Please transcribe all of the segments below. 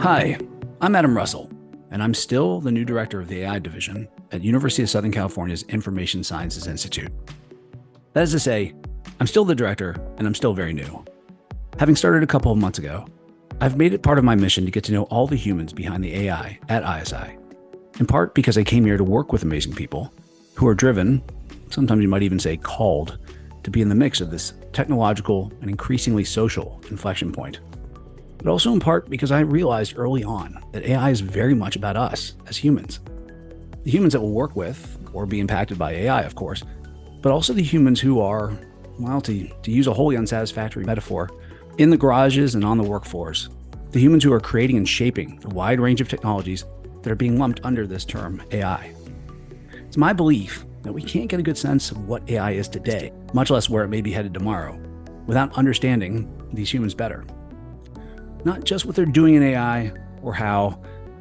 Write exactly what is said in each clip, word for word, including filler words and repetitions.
Hi, I'm Adam Russell, and I'm still the new director of the A I division at University of Southern California's Information Sciences Institute. That is to say, I'm still the director, and I'm still very new. Having started a couple of months ago, I've made it part of my mission to get to know all the humans behind the A I at I S I, in part because I came here to work with amazing people who are driven, sometimes you might even say called, to be in the mix of this technological and increasingly social inflection point. But also in part because I realized early on that A I is very much about us as humans. The humans that will work with or be impacted by A I, of course, but also the humans who are, well, to, to use a wholly unsatisfactory metaphor, in the garages and on the work floors. The humans who are creating and shaping the wide range of technologies that are being lumped under this term A I. It's my belief that we can't get a good sense of what A I is today, much less where it may be headed tomorrow, without understanding these humans better. Not just what they're doing in A I or how,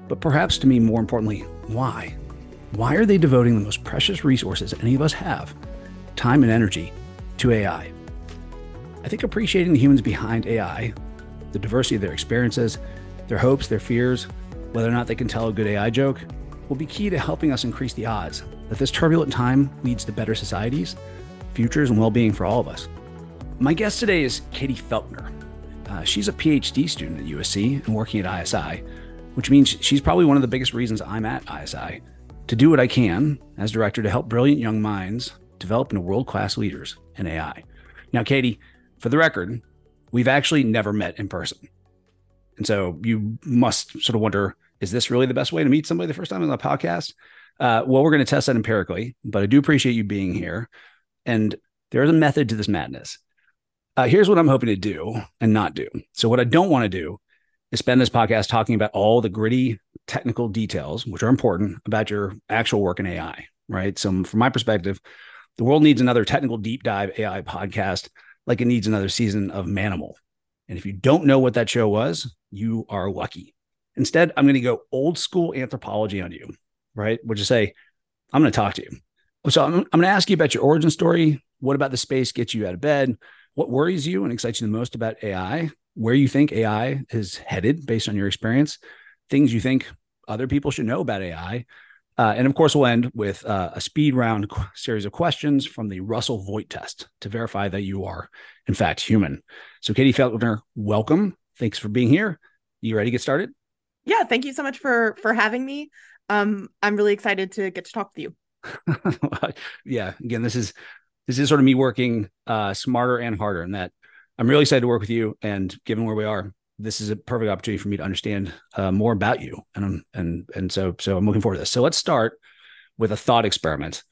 but perhaps to me, more importantly, why? Why are they devoting the most precious resources any of us have, time and energy, to A I? I think appreciating the humans behind A I, the diversity of their experiences, their hopes, their fears, whether or not they can tell a good A I joke, will be key to helping us increase the odds that this turbulent time leads to better societies, futures, and well-being for all of us. My guest today is Katy Felkner. Uh, she's a P H D student at U S C and working at I S I, which means she's probably one of the biggest reasons I'm at I S I, to do what I can as director to help brilliant young minds develop into world-class leaders in A I. Now, Katy, for the record, we've actually never met in person. And so you must sort of wonder, is this really the best way to meet somebody the first time on a podcast? Uh, well, we're going to test that empirically, but I do appreciate you being here. And there is a method to this madness. Uh, here's what I'm hoping to do and not do. So what I don't want to do is spend this podcast talking about all the gritty technical details, which are important, about your actual work in A I, right? So from my perspective, the world needs another technical deep dive A I podcast, like it needs another season of Manimal. And if you don't know what that show was, you are lucky. Instead, I'm going to go old school anthropology on you, right? Which is say, I'm going to talk to you. So I'm, I'm going to ask you about your origin story. What about the space gets you out of bed? What worries you and excites you the most about A I? Where you think A I is headed based on your experience? Things you think other people should know about A I? Uh, and of course, we'll end with uh, a speed round qu- series of questions from the Russell Voigt test to verify that you are, in fact, human. So Katy Felkner, welcome. Thanks for being here. You ready to get started? Yeah, thank you so much for for having me. Um, I'm really excited to get to talk with you. Yeah, again, this is... This is sort of me working uh, smarter and harder in that I'm really excited to work with you. And given where we are, this is a perfect opportunity for me to understand uh, more about you. And I'm, and and so so I'm looking forward to this. So let's start with a thought experiment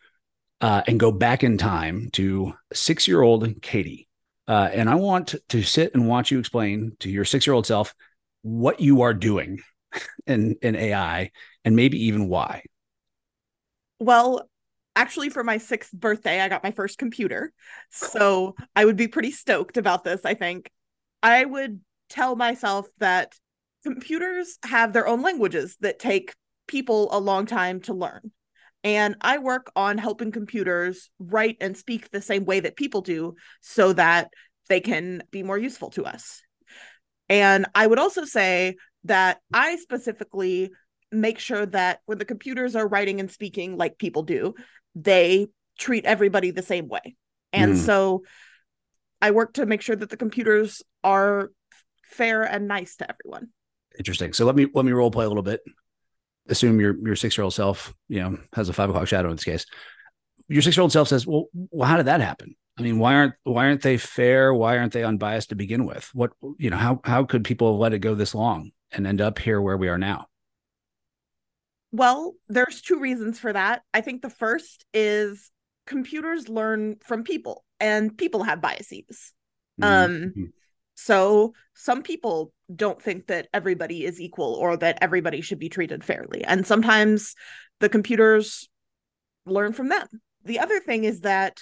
uh, and go back in time to six-year-old Katy. Uh, and I want to sit and watch you explain to your six-year-old self what you are doing in, in A I and maybe even why. Well, actually, for my sixth birthday, I got my first computer, so I would be pretty stoked about this, I think. I would tell myself that computers have their own languages that take people a long time to learn, and I work on helping computers write and speak the same way that people do so that they can be more useful to us. And I would also say that I specifically make sure that when the computers are writing and speaking like people do, they treat everybody the same way. And mm. so I work to make sure that the computers are fair and nice to everyone. Interesting. So let me let me role play a little bit. Assume your your six-year-old self, you know, has a five o'clock shadow in this case. Your six-year-old self says, well, well, how did that happen? I mean, why aren't why aren't they fair? Why aren't they unbiased to begin with? What, you know, how how could people have let it go this long and end up here where we are now? Well, there's two reasons for that. I think the first is computers learn from people, and people have biases. Mm-hmm. Um, so some people don't think that everybody is equal or that everybody should be treated fairly. And sometimes the computers learn from them. The other thing is that,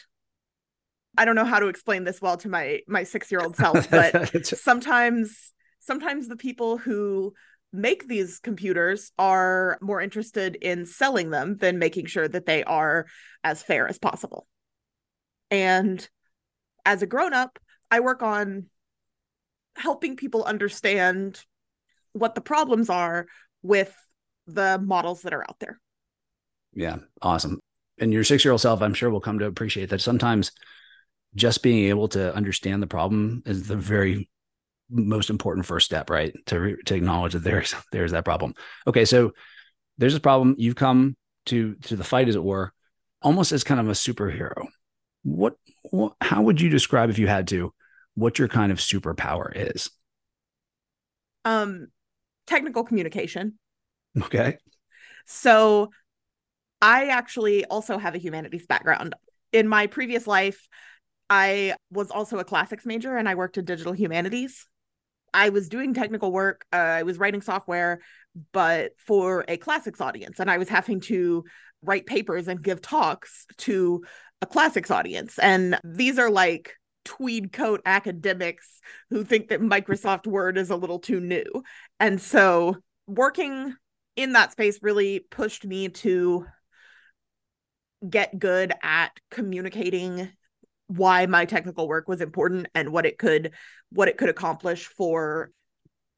I don't know how to explain this well to my, my six-year-old self, but sometimes sometimes the people who make these computers are more interested in selling them than making sure that they are as fair as possible. And as a grown-up, I work on helping people understand what the problems are with the models that are out there. Yeah, awesome. And your six-year-old self, I'm sure, will come to appreciate that sometimes just being able to understand the problem is the very most important first step, right? To, to acknowledge that there's there's that problem. Okay, so there's this problem. You've come to to the fight, as it were, almost as kind of a superhero. What, what how would you describe, if you had to, what your kind of superpower is? Um, technical communication. Okay. So I actually also have a humanities background. In my previous life, I was also a classics major and I worked in digital humanities. I was doing technical work. Uh, I was writing software, but for a classics audience. And I was having to write papers and give talks to a classics audience. And these are like tweed coat academics who think that Microsoft Word is a little too new. And so working in that space really pushed me to get good at communicating why my technical work was important and what it could what it could accomplish for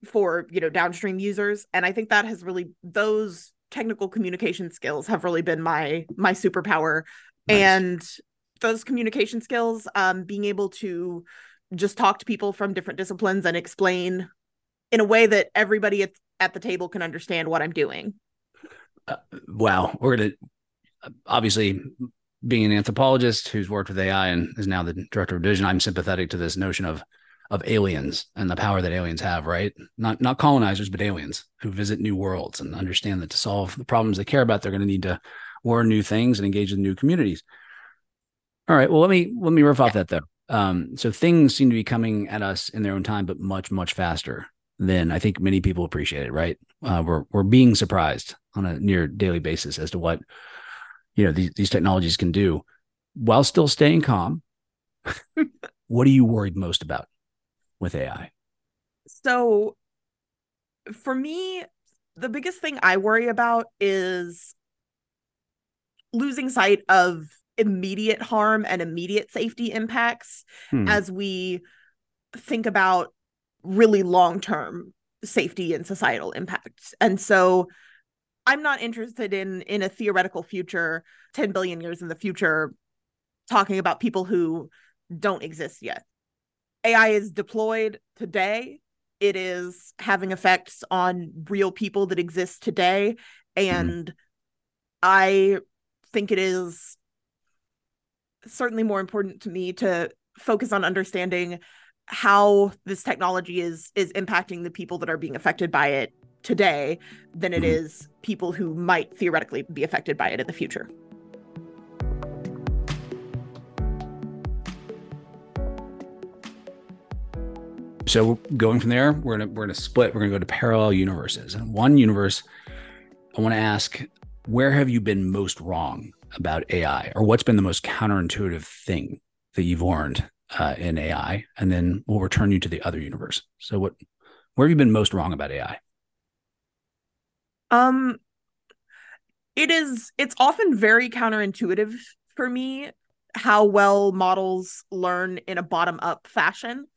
for you know downstream users. And I think that has really, those technical communication skills have really been my my superpower. Nice. And those communication skills, um, being able to just talk to people from different disciplines and explain in a way that everybody at, at the table can understand what I'm doing. Uh, wow. We're going to, obviously, being an anthropologist who's worked with A I and is now the director of division, I'm sympathetic to this notion of of aliens and the power that aliens have, right? Not not colonizers, but aliens who visit new worlds and understand that to solve the problems they care about, they're going to need to learn new things and engage with new communities. All right. Well, let me let me riff off that, though. Um, so things seem to be coming at us in their own time, but much, much faster than I think many people appreciate it, right? Uh, we're we're being surprised on a near daily basis as to what, you know, these, these technologies can do while still staying calm. What are you worried most about with A I? So for me, the biggest thing I worry about is losing sight of immediate harm and immediate safety impacts hmm. as we think about really long-term safety and societal impacts. And so I'm not interested in in a theoretical future, ten billion years in the future, talking about people who don't exist yet. A I is deployed today. It is having effects on real people that exist today. And mm-hmm. I think it is certainly more important to me to focus on understanding how this technology is is impacting the people that are being affected by it today than it is people who might theoretically be affected by it in the future. So going from there, we're gonna we're gonna split. We're gonna go to parallel universes. And one universe, I want to ask, where have you been most wrong about A I, or what's been the most counterintuitive thing that you've learned uh, in A I? And then we'll return you to the other universe. So what, where have you been most wrong about A I? Um, it is, it's often very counterintuitive for me how well models learn in a bottom-up fashion,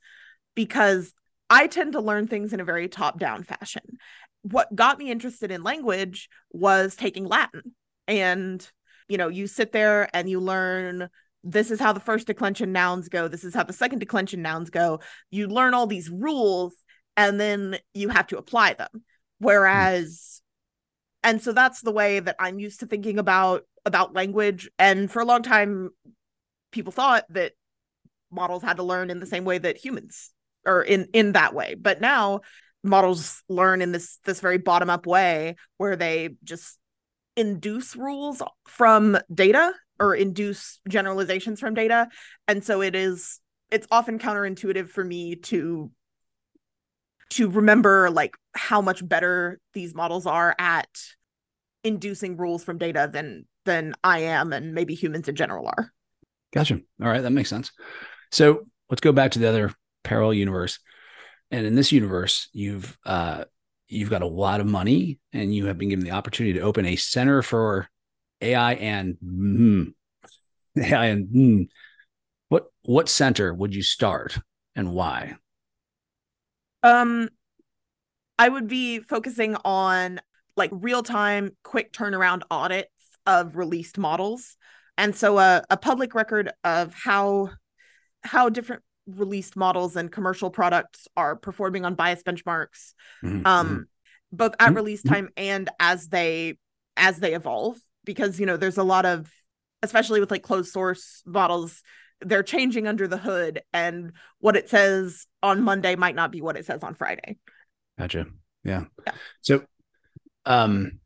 because I tend to learn things in a very top-down fashion. What got me interested in language was taking Latin. And, you know, you sit there and you learn, this is how the first declension nouns go. This is how the second declension nouns go. You learn all these rules and then you have to apply them. Whereas, and so that's the way that I'm used to thinking about, about language. And for a long time, people thought that models had to learn in the same way that humans, or in, in that way. But now models learn in this, this very bottom-up way where they just induce rules from data or induce generalizations from data. And so it is, it's often counterintuitive for me to to remember like how much better these models are at inducing rules from data than than I am, and maybe humans in general are. Gotcha. All right, that makes sense. So let's go back to the other parallel universe. And in this universe, you've uh, you've got a lot of money, and you have been given the opportunity to open a center for A I and mm, A I and mm. what what center would you start and why? Um, I would be focusing on like real-time, quick turnaround audits of released models. And so uh, a public record of how how different released models and commercial products are performing on bias benchmarks, mm-hmm. um, both at mm-hmm. release time and as they as they evolve. Because, you know, there's a lot of, especially with like closed source models, they're changing under the hood, and what it says on Monday might not be what it says on Friday. Gotcha. Yeah. yeah. So um,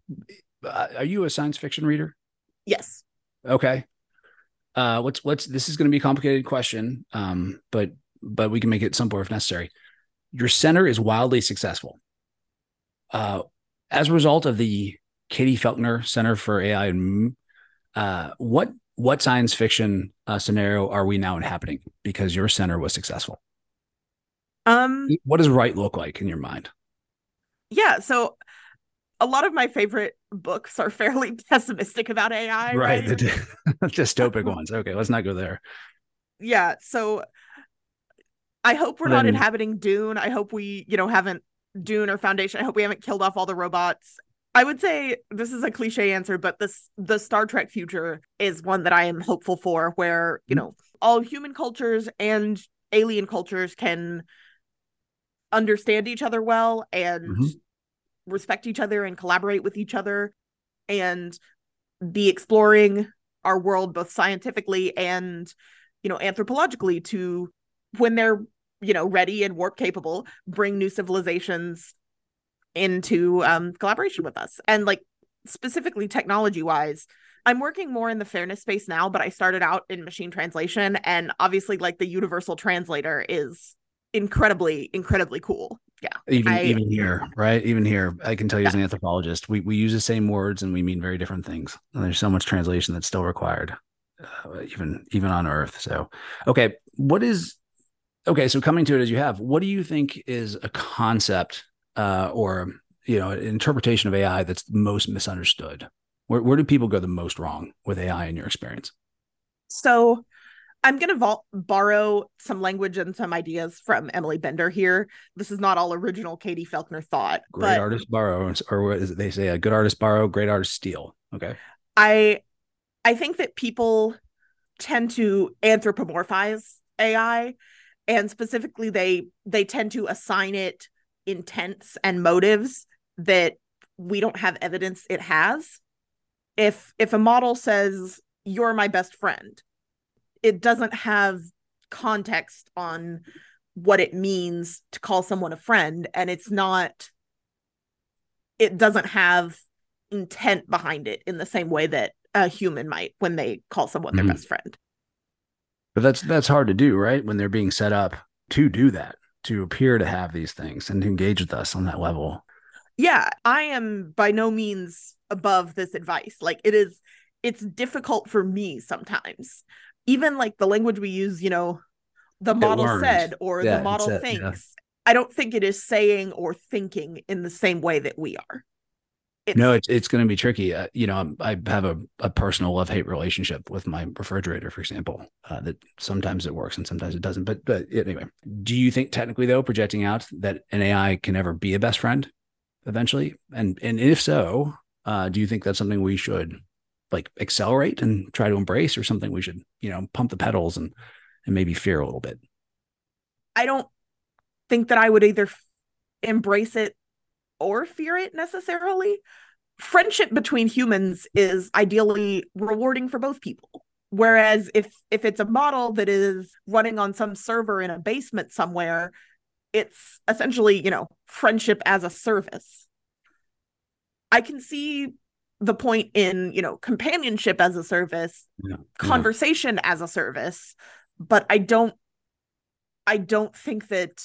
are you a science fiction reader? Yes. Okay. Uh, what's, what's, this is going to be a complicated question, um, but, but we can make it simpler if necessary. Your center is wildly successful. Uh, as a result of the Katy Felkner Center for A I and uh, what, what science fiction uh, scenario are we now inhabiting because your center was successful? Um, what does right look like in your mind? Yeah. So a lot of my favorite books are fairly pessimistic about A I. Right. right? The dystopic ones. Okay. Let's not go there. Yeah. So I hope we're then, not inhabiting Dune. I hope we, you know, haven't Dune or Foundation. I hope we haven't killed off all the robots. I would say this is a cliche answer, but this the Star Trek future is one that I am hopeful for, where, you know, all human cultures and alien cultures can understand each other well and mm-hmm. respect each other and collaborate with each other and be exploring our world both scientifically and, you know, anthropologically to, when they're, you know, ready and warp capable, bring new civilizations into um, collaboration with us. And like specifically technology wise, I'm working more in the fairness space now, but I started out in machine translation, and obviously like the universal translator is incredibly, incredibly cool. Yeah. Even I, even here, right? Even here, I can tell you yeah. as an anthropologist, we, we use the same words and we mean very different things. And there's so much translation that's still required, uh, even, even on Earth. So, okay. What is, okay. So coming to it as you have, what do you think is a concept Uh, or, you know, interpretation of A I that's most misunderstood? Where, where do people go the most wrong with A I in your experience? So I'm going to vol- borrow some language and some ideas from Emily Bender here. This is not all original Katy Felkner thought. Great but artists borrow, or what is it they say? A good artist borrow, great artists steal. Okay. I, I think that people tend to anthropomorphize A I, and specifically they they tend to assign it intents and motives that we don't have evidence it has. If if a model says, you're my best friend, it doesn't have context on what it means to call someone a friend, and it's not, it doesn't have intent behind it in the same way that a human might when they call someone mm-hmm. their best friend. But that's that's hard to do, right? When they're being set up to do that, to appear to have these things and to engage with us on that level. Yeah, I am by no means above this advice. Like it is, it's difficult for me sometimes. Even like the language we use, you know, the model said, or yeah, the model it, thinks. Yeah. I don't think it is saying or thinking in the same way that we are. It's, no, it's it's going to be tricky. Uh, you know, I have a, a personal love-hate relationship with my refrigerator, for example, uh, that sometimes it works and sometimes it doesn't. But, but anyway, do you think technically, though, projecting out that an A I can ever be a best friend eventually? And and if so, uh, do you think that's something we should like accelerate and try to embrace, or something we should, you know, pump the pedals and, and maybe fear a little bit? I don't think that I would either embrace it or fear it necessarily. Friendship between humans is ideally rewarding for both people. Whereas if if it's a model that is running on some server in a basement somewhere, it's essentially, you know, friendship as a service. I can see the point in, you know, companionship as a service, yeah, conversation yeah. as a service, but I don't, I don't think that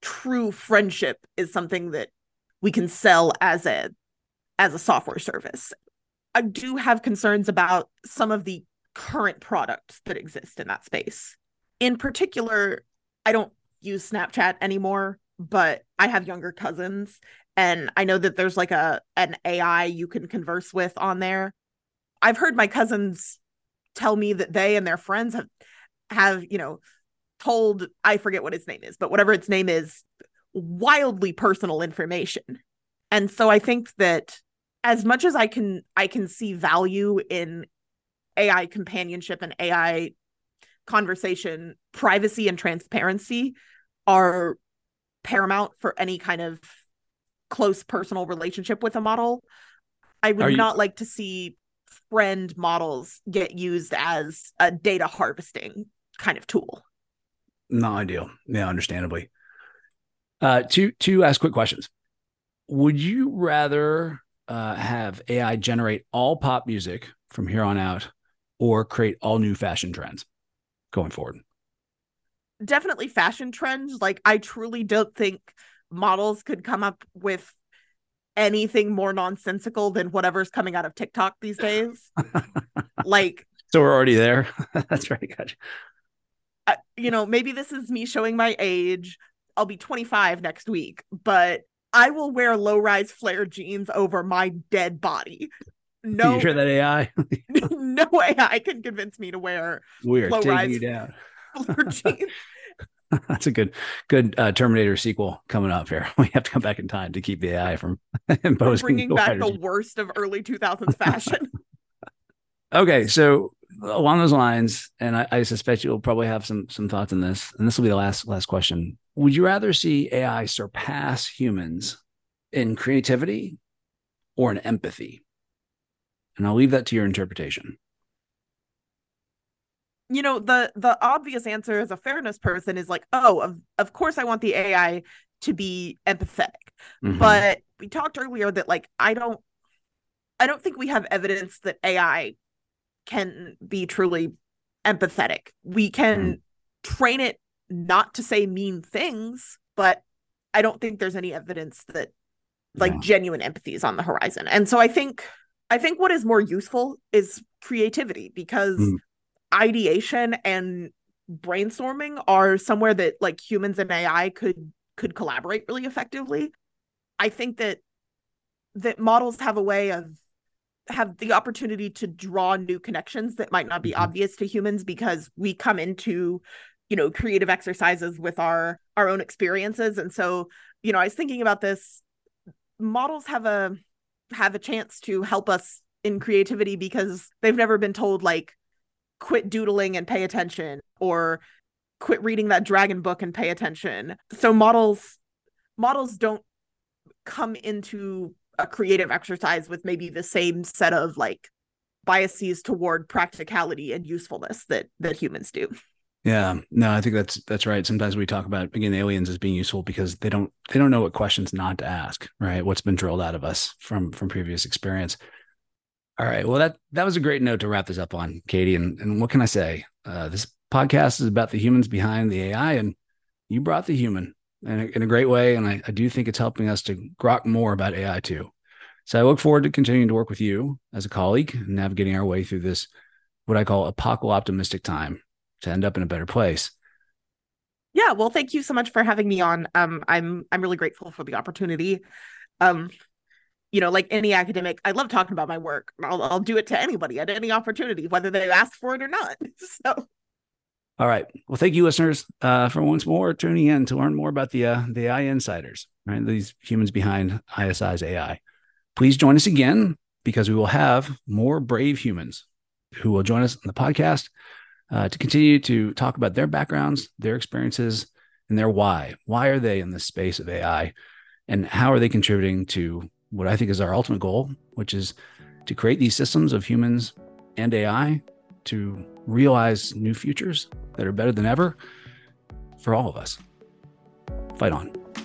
true friendship is something that we can sell as a as a software service. I do have concerns about some of the current products that exist in that space. In particular, I don't use Snapchat anymore, but I have younger cousins, and I know that there's like a an A I you can converse with on there. I've heard my cousins tell me that they and their friends have have, you know, told, I forget what its name is, but whatever its name is, wildly personal information. And so I think that as much as I can, I can see value in A I companionship and A I conversation, privacy and transparency are paramount for any kind of close personal relationship with a model. I would you- not like to see friend models get used as a data harvesting kind of tool. Not ideal. Yeah, understandably. Uh, two, two ask quick questions. Would you rather uh, have A I generate all pop music from here on out or create all new fashion trends going forward? Definitely fashion trends. Like, I truly don't think models could come up with anything more nonsensical than whatever's coming out of TikTok these days. Like, so we're already there. That's right. Gotcha. Uh, you know, maybe this is me showing my age. I'll be twenty-five next week, but I will wear low-rise flare jeans over my dead body. No, you hear that A I? No A I can convince me to wear we're low-rise you down. flare jeans. That's a good, good uh, Terminator sequel coming up here. We have to come back in time to keep the A I from imposing. Bringing the back the worst of early two thousands fashion. Okay, so along those lines, and I, I suspect you'll probably have some some thoughts on this, and this will be the last last question. Would you rather see A I surpass humans in creativity or in empathy? And I'll leave that to your interpretation. You know, the the obvious answer as a fairness person is like, oh, of, of course I want the A I to be empathetic. Mm-hmm. But we talked earlier that like I don't I don't think we have evidence that A I can be truly empathetic. We can mm-hmm. train it not to say mean things, but I don't think there's any evidence that like yeah. genuine empathy is on the horizon. And so I think I think what is more useful is creativity, because mm-hmm. ideation and brainstorming are somewhere that like humans and A I could could collaborate really effectively. I think that that models have a way of have the opportunity to draw new connections that might not be obvious to humans, because we come into, you know, creative exercises with our our own experiences. And so, you know, I was thinking about this. Models have a have a chance to help us in creativity because they've never been told like, quit doodling and pay attention, or quit reading that dragon book and pay attention. So models models don't come into a creative exercise with maybe the same set of like biases toward practicality and usefulness that that humans do. Yeah, no, I think that's that's right. Sometimes we talk about, again, aliens as being useful because they don't they don't know what questions not to ask, right? What's been drilled out of us from from previous experience. All right. Well, that that was a great note to wrap this up on, Katy. And and what can I say? Uh, this podcast is about the humans behind the A I, and you brought the human in a, in a great way. And I, I do think it's helping us to grok more about A I too. So I look forward to continuing to work with you as a colleague, navigating our way through this, what I call apocalyptic time, to end up in a better place. Yeah. Well, thank you so much for having me on. Um, I'm I'm really grateful for the opportunity. Um. You know, like any academic, I love talking about my work. I'll, I'll do it to anybody at any opportunity, whether they ask for it or not. So, all right. Well, thank you, listeners, uh, for once more tuning in to learn more about the uh, the A I insiders, right? These humans behind I S I's A I. Please join us again, because we will have more brave humans who will join us on the podcast uh, to continue to talk about their backgrounds, their experiences, and their why. Why are they in this space of A I, and how are they contributing to what I think is our ultimate goal, which is to create these systems of humans and A I to realize new futures that are better than ever for all of us. Fight on.